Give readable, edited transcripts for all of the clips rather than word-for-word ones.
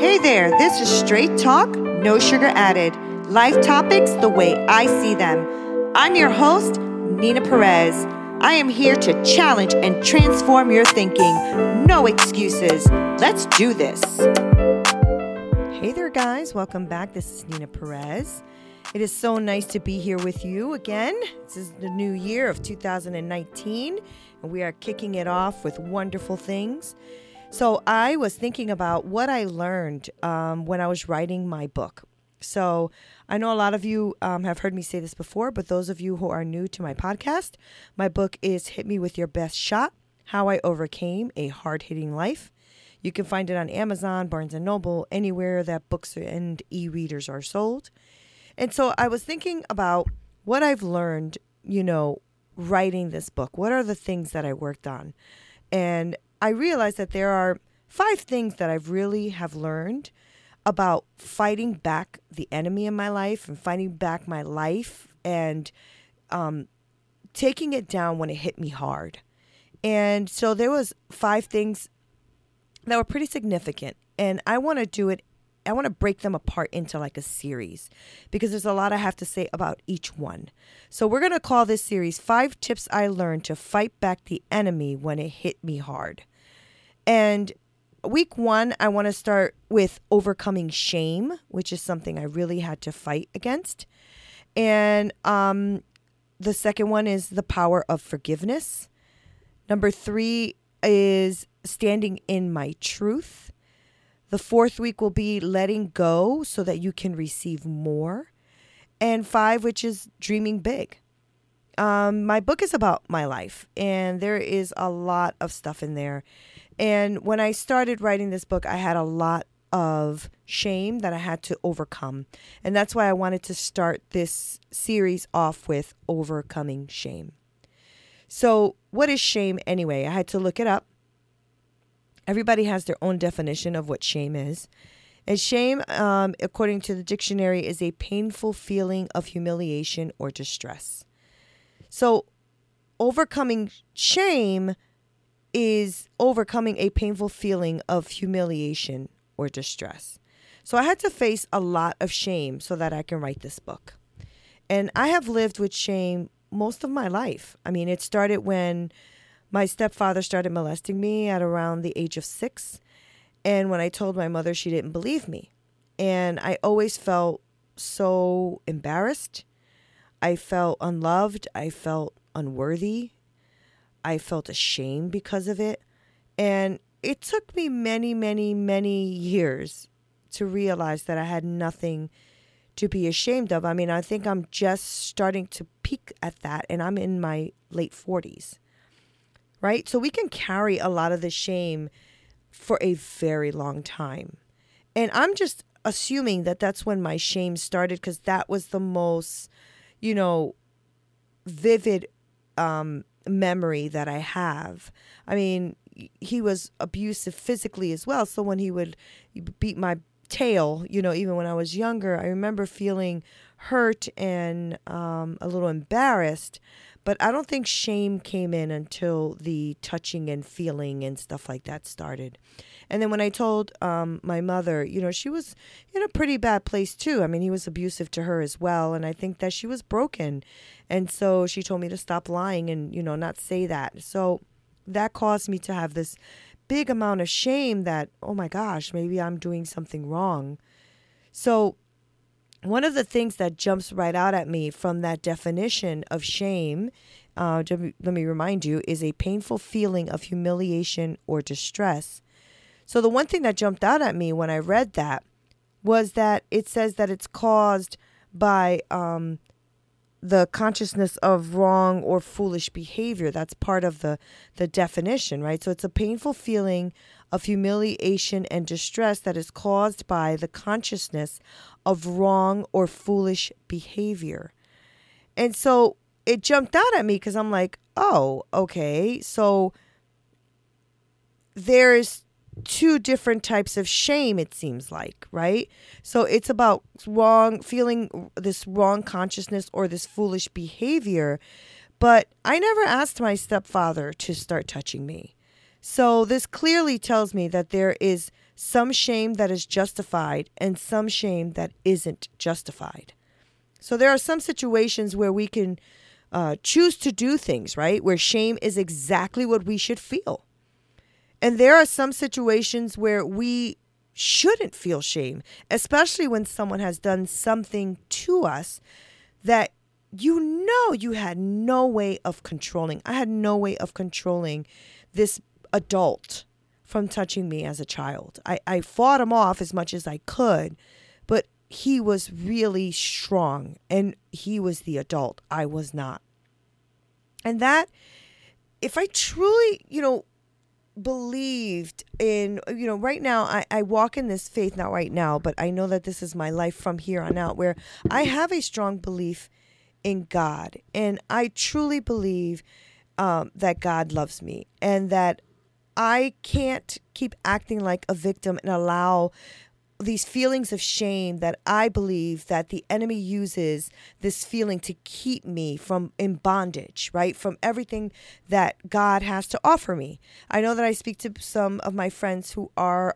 Hey there, this is Straight Talk, No Sugar Added. Life topics the way I see them. I'm your host, Nina Perez. I am here to challenge and transform your thinking. No excuses. Let's do this. Hey there, guys. Welcome back. This is Nina Perez. It is so nice to be here with you again. This is the new year of 2019, and we are kicking it off with wonderful things. So I was thinking about what I learned when I was writing my book. So I know a lot of you have heard me say this before, but those of you who are new to my podcast, my book is Hit Me With Your Best Shot, How I Overcame a Hard-Hitting Life. You can find it on Amazon, Barnes & Noble, anywhere that books and e-readers are sold. And so I was thinking about what I've learned, you know, writing this book. What are the things that I worked on? And I realized that there are 5 things that I've really have learned about fighting back the enemy in my life and fighting back my life and taking it down when it hit me hard. And so there was 5 things that were pretty significant, and I want to do it. I want to break them apart into like a series because there's a lot I have to say about each one. So we're going to call this series 5 Tips I Learned to Fight Back the Enemy When It Hit Me Hard. And week 1, I want to start with overcoming shame, which is something I really had to fight against. And the second one is the power of forgiveness. Number 3 is standing in my truth. The 4th week will be letting go so that you can receive more. And 5, which is dreaming big. My book is about my life, and there is a lot of stuff in there. And when I started writing this book, I had a lot of shame that I had to overcome. And that's why I wanted to start this series off with overcoming shame. So what is shame anyway? I had to look it up. Everybody has their own definition of what shame is. And shame, according to the dictionary, is a painful feeling of humiliation or distress. So overcoming shame is overcoming a painful feeling of humiliation or distress. So I had to face a lot of shame so that I can write this book. And I have lived with shame most of my life. I mean, it started when my stepfather started molesting me at around the age of 6. And when I told my mother, she didn't believe me. And I always felt so embarrassed. I felt unloved. I felt unworthy. I felt ashamed because of it. And it took me many, many, many years to realize that I had nothing to be ashamed of. I mean, I think I'm just starting to peak at that, and I'm in my late 40s. Right? So we can carry a lot of the shame for a very long time. And I'm just assuming that that's when my shame started, because that was the most, you know, vivid memory that I have. I mean, he was abusive physically as well. So when he would beat my tail, you know, even when I was younger, I remember feeling hurt and a little embarrassed. But I don't think shame came in until the touching and feeling and stuff like that started. And then when I told my mother, you know, she was in a pretty bad place too. I mean, he was abusive to her as well. And I think that she was broken. And so she told me to stop lying and, you know, not say that. So that caused me to have this big amount of shame that, oh my gosh, maybe I'm doing something wrong. So one of the things that jumps right out at me from that definition of shame, let me remind you, is a painful feeling of humiliation or distress. So the one thing that jumped out at me when I read that was that it says that it's caused by the consciousness of wrong or foolish behavior. That's part of the definition, right? So it's a painful feeling of humiliation and distress that is caused by the consciousness of wrong or foolish behavior. And so it jumped out at me because I'm like, oh, okay, so there's two different types of shame, it seems like, right? So it's about wrong, feeling this wrong consciousness or this foolish behavior. But I never asked my stepfather to start touching me. So this clearly tells me that there is some shame that is justified and some shame that isn't justified. So there are some situations where we can choose to do things, right? Where shame is exactly what we should feel. And there are some situations where we shouldn't feel shame, especially when someone has done something to us that you know you had no way of controlling. I had no way of controlling this adult from touching me as a child. I fought him off as much as I could, but he was really strong and he was the adult. I was not. And that, if I truly, believed in, right now I walk in this faith, not right now, but I know that this is my life from here on out, where I have a strong belief in God. And I truly believe that God loves me and that I can't keep acting like a victim and allow these feelings of shame that I believe that the enemy uses this feeling to keep me from in bondage, right? From everything that God has to offer me. I know that I speak to some of my friends who are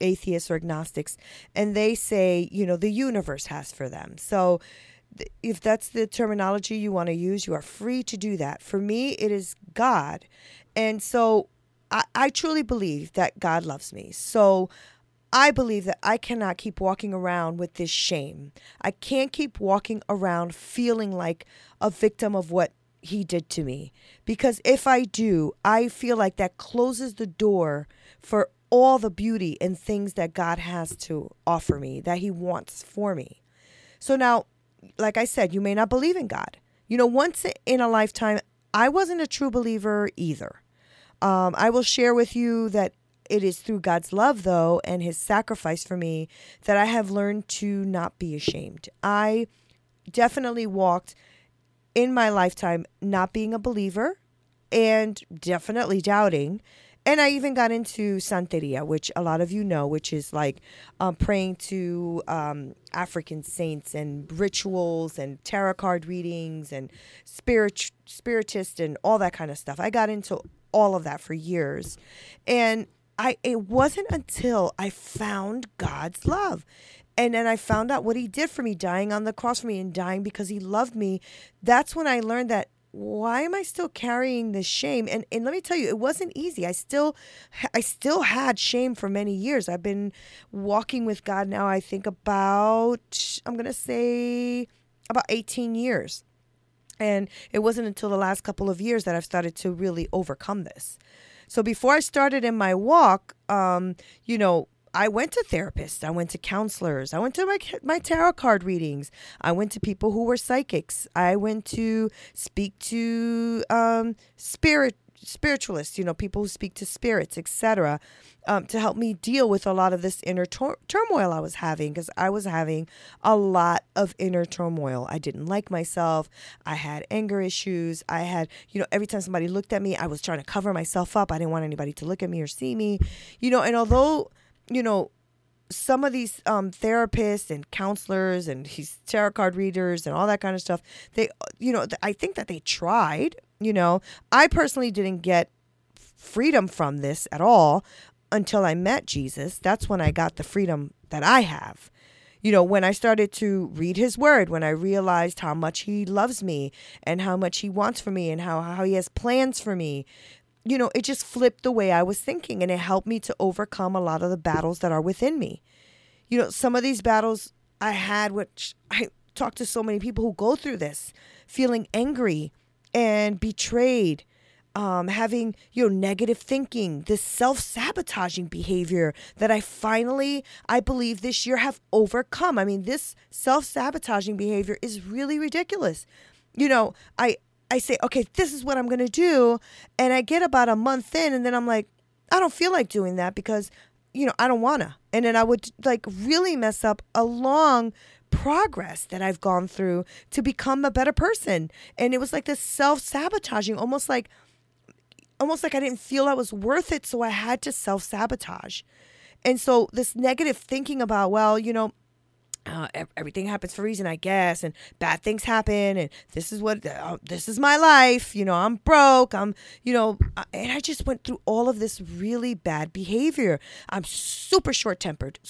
atheists or agnostics, and they say, the universe has for them. So if that's the terminology you want to use, you are free to do that. For me, it is God. And so I truly believe that God loves me. So I believe that I cannot keep walking around with this shame. I can't keep walking around feeling like a victim of what he did to me. Because if I do, I feel like that closes the door for all the beauty and things that God has to offer me, that he wants for me. So now, like I said, you may not believe in God. Once in a lifetime, I wasn't a true believer either. I will share with you that it is through God's love, though, and his sacrifice for me that I have learned to not be ashamed. I definitely walked in my lifetime not being a believer and definitely doubting. And I even got into Santeria, which a lot of you know, which is like praying to African saints and rituals and tarot card readings and spiritist and all that kind of stuff. I got into all of that for years. And it wasn't until I found God's love. And then I found out what he did for me, dying on the cross for me and dying because he loved me. That's when I learned that, why am I still carrying this shame? And let me tell you, it wasn't easy. I still had shame for many years. I've been walking with God now, I think about 18 years. And it wasn't until the last couple of years that I've started to really overcome this. So before I started in my walk, I went to therapists, I went to counselors, I went to my tarot card readings, I went to people who were psychics, I went to speak to spiritualists, people who speak to spirits, etc., to help me deal with a lot of this inner turmoil I was having, because I was having a lot of inner turmoil. I didn't like myself. I had anger issues. I had, every time somebody looked at me, I was trying to cover myself up. I didn't want anybody to look at me or see me, and although some of these therapists and counselors and these tarot card readers and all that kind of stuff, they, I think that they tried, I personally didn't get freedom from this at all until I met Jesus. That's when I got the freedom that I have. When I started to read his word, when I realized how much he loves me and how much he wants for me and how he has plans for me, it just flipped the way I was thinking, and it helped me to overcome a lot of the battles that are within me. Some of these battles I had, which I talked to so many people who go through this, feeling angry and betrayed, having, negative thinking, this self-sabotaging behavior that I believe this year have overcome. I mean, this self-sabotaging behavior is really ridiculous. I say, okay, this is what I'm going to do. And I get about a month in and then I'm like, I don't feel like doing that because, you know, I don't want to. And then I would like really mess up a long progress that I've gone through to become a better person. And it was like this self-sabotaging, almost like I didn't feel I was worth it. So I had to self-sabotage. And so this negative thinking about, well, you know, everything happens for a reason, I guess, and bad things happen, and this is my life, you know, I'm broke, and I just went through all of this really bad behavior. I'm super short-tempered,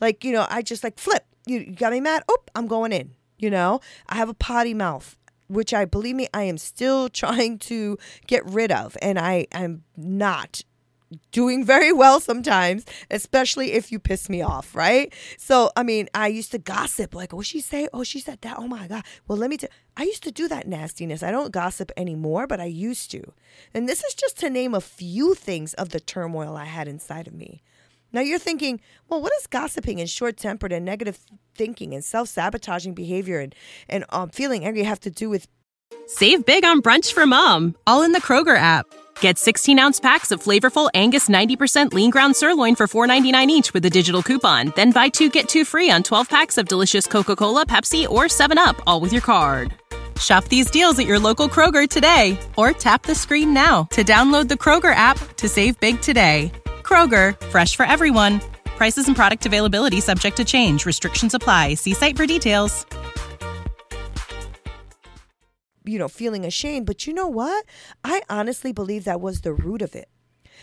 like, you know, I just like flip, you got me mad, oop, I'm going in, you know, I have a potty mouth, which I, believe me, I am still trying to get rid of, and I'm not doing very well sometimes, especially if you piss me off, right? So, I mean, I used to gossip, like, oh, she say, oh, she said that, oh my God. Well, let me tell you, I used to do that nastiness. I don't gossip anymore, but I used to. And this is just to name a few things of the turmoil I had inside of me. Now you're thinking, well, what is gossiping and short-tempered and negative thinking and self-sabotaging behavior and feeling angry have to do with? Save big on brunch for mom, all in the Kroger app. Get 16-ounce packs of flavorful Angus 90% lean ground sirloin for $4.99 each with a digital coupon. Then buy two, get two free on 12 packs of delicious Coca-Cola, Pepsi, or 7-Up, all with your card. Shop these deals at your local Kroger today, or tap the screen now to download the Kroger app to save big today. Kroger, fresh for everyone. Prices and product availability subject to change. Restrictions apply. See site for details. You know, feeling ashamed. But you know what? I honestly believe that was the root of it.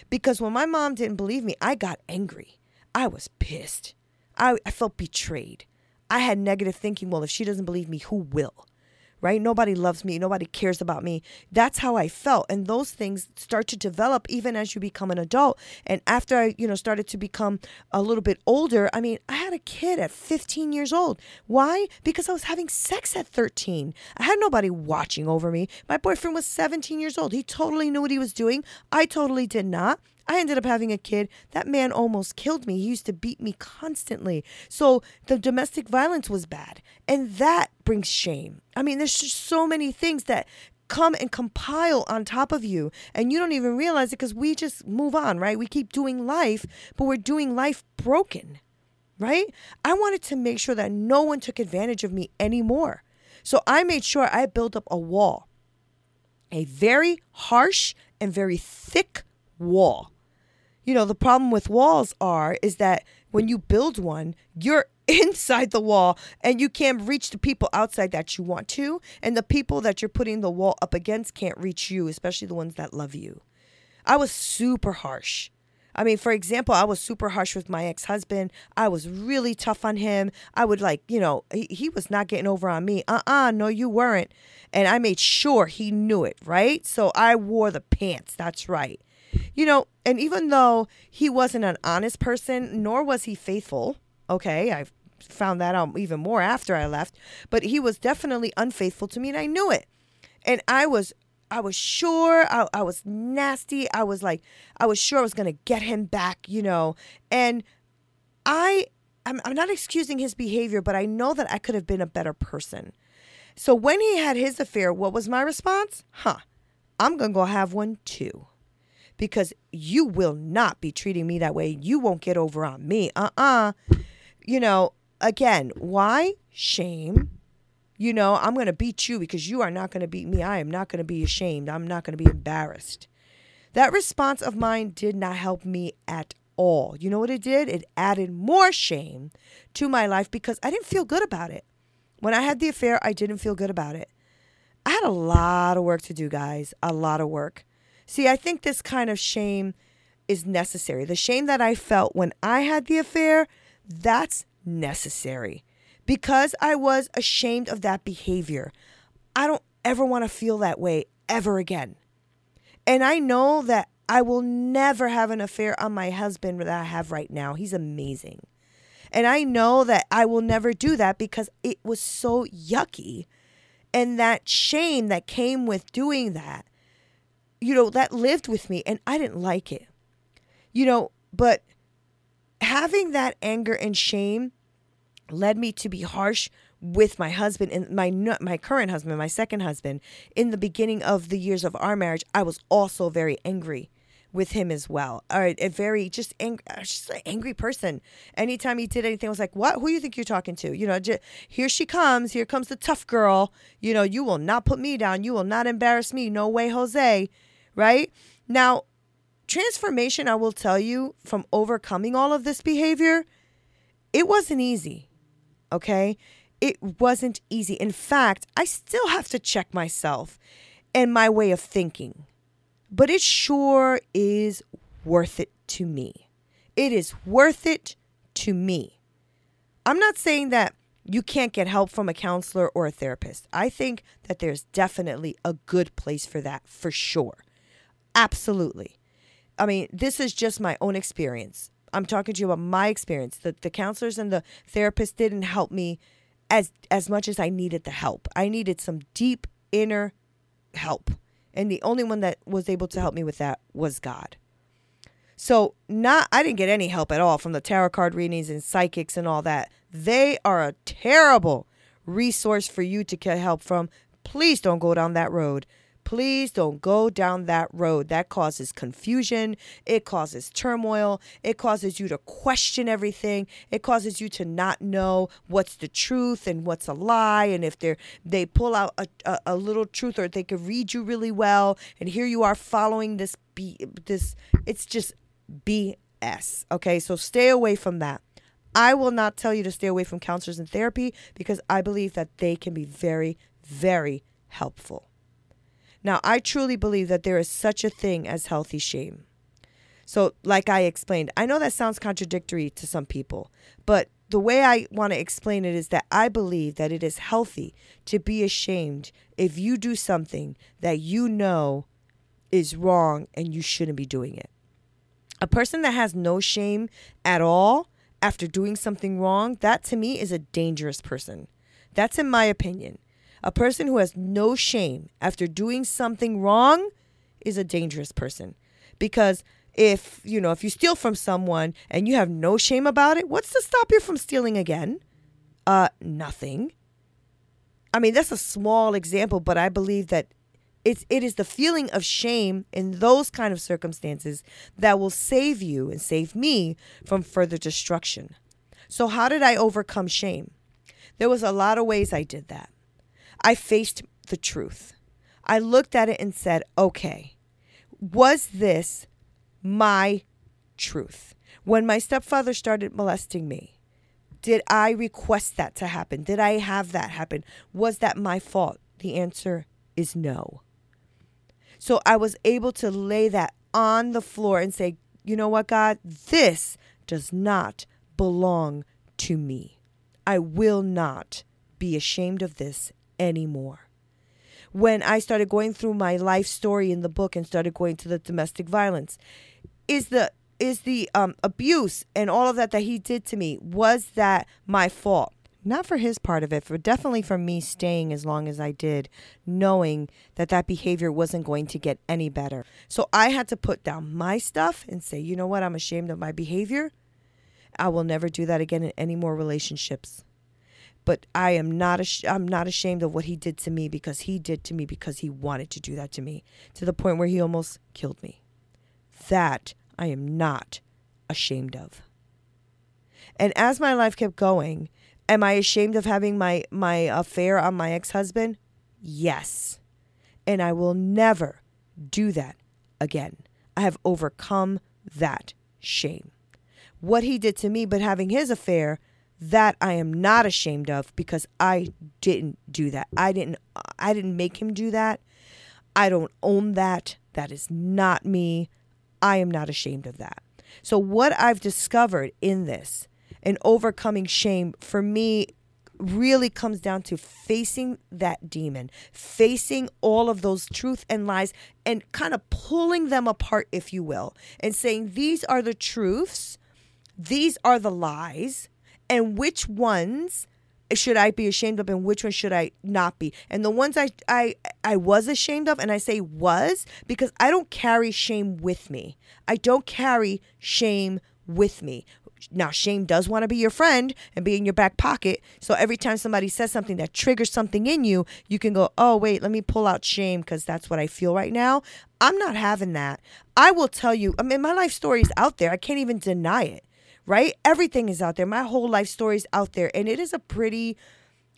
Because when my mom didn't believe me, I got angry. I was pissed. I felt betrayed. I had negative thinking. Well, if she doesn't believe me, who will? Right? Nobody loves me. Nobody cares about me. That's how I felt. And those things start to develop even as you become an adult. And after I, you know, started to become a little bit older, I mean, I had a kid at 15 years old. Why? Because I was having sex at 13. I had nobody watching over me. My boyfriend was 17 years old. He totally knew what he was doing. I totally did not. I ended up having a kid. That man almost killed me. He used to beat me constantly. So the domestic violence was bad. And that brings shame. I mean, there's just so many things that come and compile on top of you. And you don't even realize it because we just move on, right? We keep doing life, but we're doing life broken, right? I wanted to make sure that no one took advantage of me anymore. So I made sure I built up a wall, a very harsh and very thick wall. You know, the problem with walls is that when you build one, you're inside the wall and you can't reach the people outside that you want to. And the people that you're putting the wall up against can't reach you, especially the ones that love you. I was super harsh. I mean, for example, I was super harsh with my ex-husband. I was really tough on him. I would like, you know, he was not getting over on me. No, you weren't. And I made sure he knew it, right? So I wore the pants. That's right. You know, and even though he wasn't an honest person, nor was he faithful, okay, I found that out even more after I left, but he was definitely unfaithful to me, and I knew it. And I was sure, I was nasty, I was sure I was going to get him back, you know, and I'm not excusing his behavior, but I know that I could have been a better person. So when he had his affair, what was my response? I'm going to go have one too. Because you will not be treating me that way. You won't get over on me. You know, again, why? Shame. You know, I'm going to beat you because you are not going to beat me. I am not going to be ashamed. I'm not going to be embarrassed. That response of mine did not help me at all. You know what it did? It added more shame to my life because I didn't feel good about it. When I had the affair, I didn't feel good about it. I had a lot of work to do, guys. A lot of work. See, I think this kind of shame is necessary. The shame that I felt when I had the affair, that's necessary because I was ashamed of that behavior. I don't ever want to feel that way ever again. And I know that I will never have an affair on my husband that I have right now. He's amazing. And I know that I will never do that because it was so yucky. And that shame that came with doing that, you know, that lived with me and I didn't like it, you know, but having that anger and shame led me to be harsh with my husband and my current husband, my second husband. In the beginning of the years of our marriage, I was also very angry. with him as well. All right, just an angry person. Anytime he did anything, I was like, what? Who do you think you're talking to? You know, here she comes. Here comes the tough girl. You know, you will not put me down. You will not embarrass me. No way, Jose. Right? Now, transformation, I will tell you, from overcoming all of this behavior, it wasn't easy. Okay? It wasn't easy. In fact, I still have to check myself and my way of thinking. But it sure is worth it to me. It is worth it to me. I'm not saying that you can't get help from a counselor or a therapist. I think that there's definitely a good place for that, for sure. Absolutely. I mean, this is just my own experience. I'm talking to you about my experience. The counselors and the therapists didn't help me as much as I needed the help. I needed some deep inner help. And the only one that was able to help me with that was God. So I didn't get any help at all from the tarot card readings and psychics and all that. They are a terrible resource for you to get help from. Please don't go down that road. Please don't go down that road. That causes confusion. It causes turmoil. It causes you to question everything. It causes you to not know what's the truth and what's a lie. And if they pull out a little truth, or they could read you really well, and here you are following this. It's just BS. Okay, so stay away from that. I will not tell you to stay away from counselors and therapy, because I believe that they can be very, very helpful. Now, I truly believe that there is such a thing as healthy shame. So, like I explained, I know that sounds contradictory to some people, but the way I want to explain it is that I believe that it is healthy to be ashamed if you do something that you know is wrong and you shouldn't be doing it. A person that has no shame at all after doing something wrong, that to me is a dangerous person. That's in my opinion. A person who has no shame after doing something wrong is a dangerous person. Because if you steal from someone and you have no shame about it, what's to stop you from stealing again? Nothing. I mean, that's a small example, but I believe that it is the feeling of shame in those kind of circumstances that will save you and save me from further destruction. So how did I overcome shame? There was a lot of ways I did that. I faced the truth. I looked at it and said, okay, was this my truth? When my stepfather started molesting me, did I request that to happen? Did I have that happen? Was that my fault? The answer is no. So I was able to lay that on the floor and say, you know what, God, this does not belong to me. I will not be ashamed of this anymore. When I started going through my life story in the book and started going to the domestic violence, is the abuse and all of that he did to me, was that my fault? Not for his part of it, but definitely for me staying as long as I did, knowing that behavior wasn't going to get any better. So I had to put down my stuff and say, you know what, I'm ashamed of my behavior. I will never do that again in any more relationships. But I am not I'm not ashamed of what he did to me, because he did to me because he wanted to do that to me, to the point where he almost killed me. That I am not ashamed of. And as my life kept going, am I ashamed of having my affair on my ex-husband? Yes. And I will never do that again. I have overcome that shame. What he did to me, but having his affair, that I am not ashamed of, because I didn't do that. I didn't make him do that. I don't own that. That is not me. I am not ashamed of that. So what I've discovered in this and overcoming shame for me really comes down to facing that demon, facing all of those truth and lies, and kind of pulling them apart, if you will, and saying, these are the truths, these are the lies, and which ones should I be ashamed of and which ones should I not be? And the ones I was ashamed of, and I say was because I don't carry shame with me. Now, shame does want to be your friend and be in your back pocket. So every time somebody says something that triggers something in you, you can go, oh, wait, let me pull out shame because that's what I feel right now. I'm not having that. I will tell you, I mean, my life story is out there. I can't even deny it, right? Everything is out there. My whole life story is out there. And it is a pretty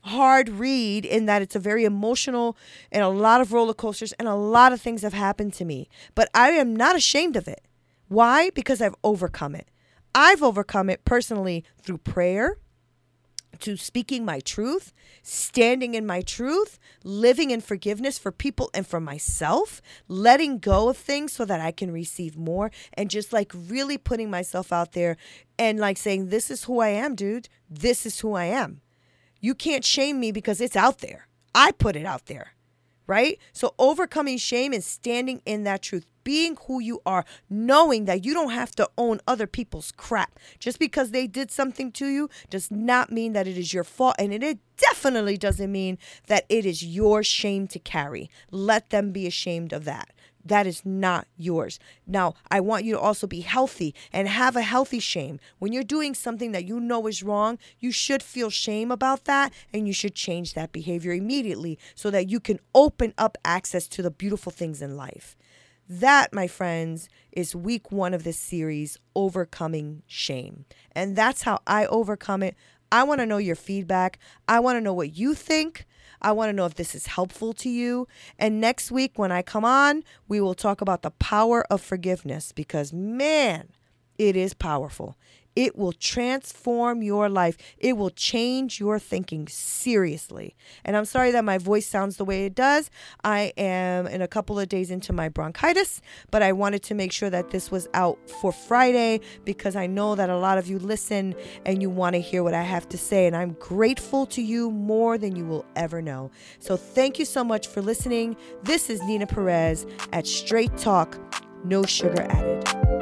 hard read in that it's a very emotional and a lot of roller coasters and a lot of things have happened to me. But I am not ashamed of it. Why? Because I've overcome it. I've overcome it personally through prayer, to speaking my truth, standing in my truth, living in forgiveness for people and for myself, letting go of things so that I can receive more, and just like really putting myself out there and like saying, this is who I am, dude. This is who I am. You can't shame me because it's out there. I put it out there, right? So overcoming shame is standing in that truth. Being who you are, knowing that you don't have to own other people's crap. Just because they did something to you does not mean that it is your fault. And it definitely doesn't mean that it is your shame to carry. Let them be ashamed of that. That is not yours. Now, I want you to also be healthy and have a healthy shame. When you're doing something that you know is wrong, you should feel shame about that, and you should change that behavior immediately so that you can open up access to the beautiful things in life. That, my friends, is week one of this series, Overcoming Shame. And that's how I overcome it. I want to know your feedback. I want to know what you think. I want to know if this is helpful to you. And next week when I come on, we will talk about the power of forgiveness because, man, it is powerful. It will transform your life. It will change your thinking seriously. And I'm sorry that my voice sounds the way it does. I am in a couple of days into my bronchitis, but I wanted to make sure that this was out for Friday because I know that a lot of you listen and you want to hear what I have to say. And I'm grateful to you more than you will ever know. So thank you so much for listening. This is Nina Perez at Straight Talk, No Sugar Added.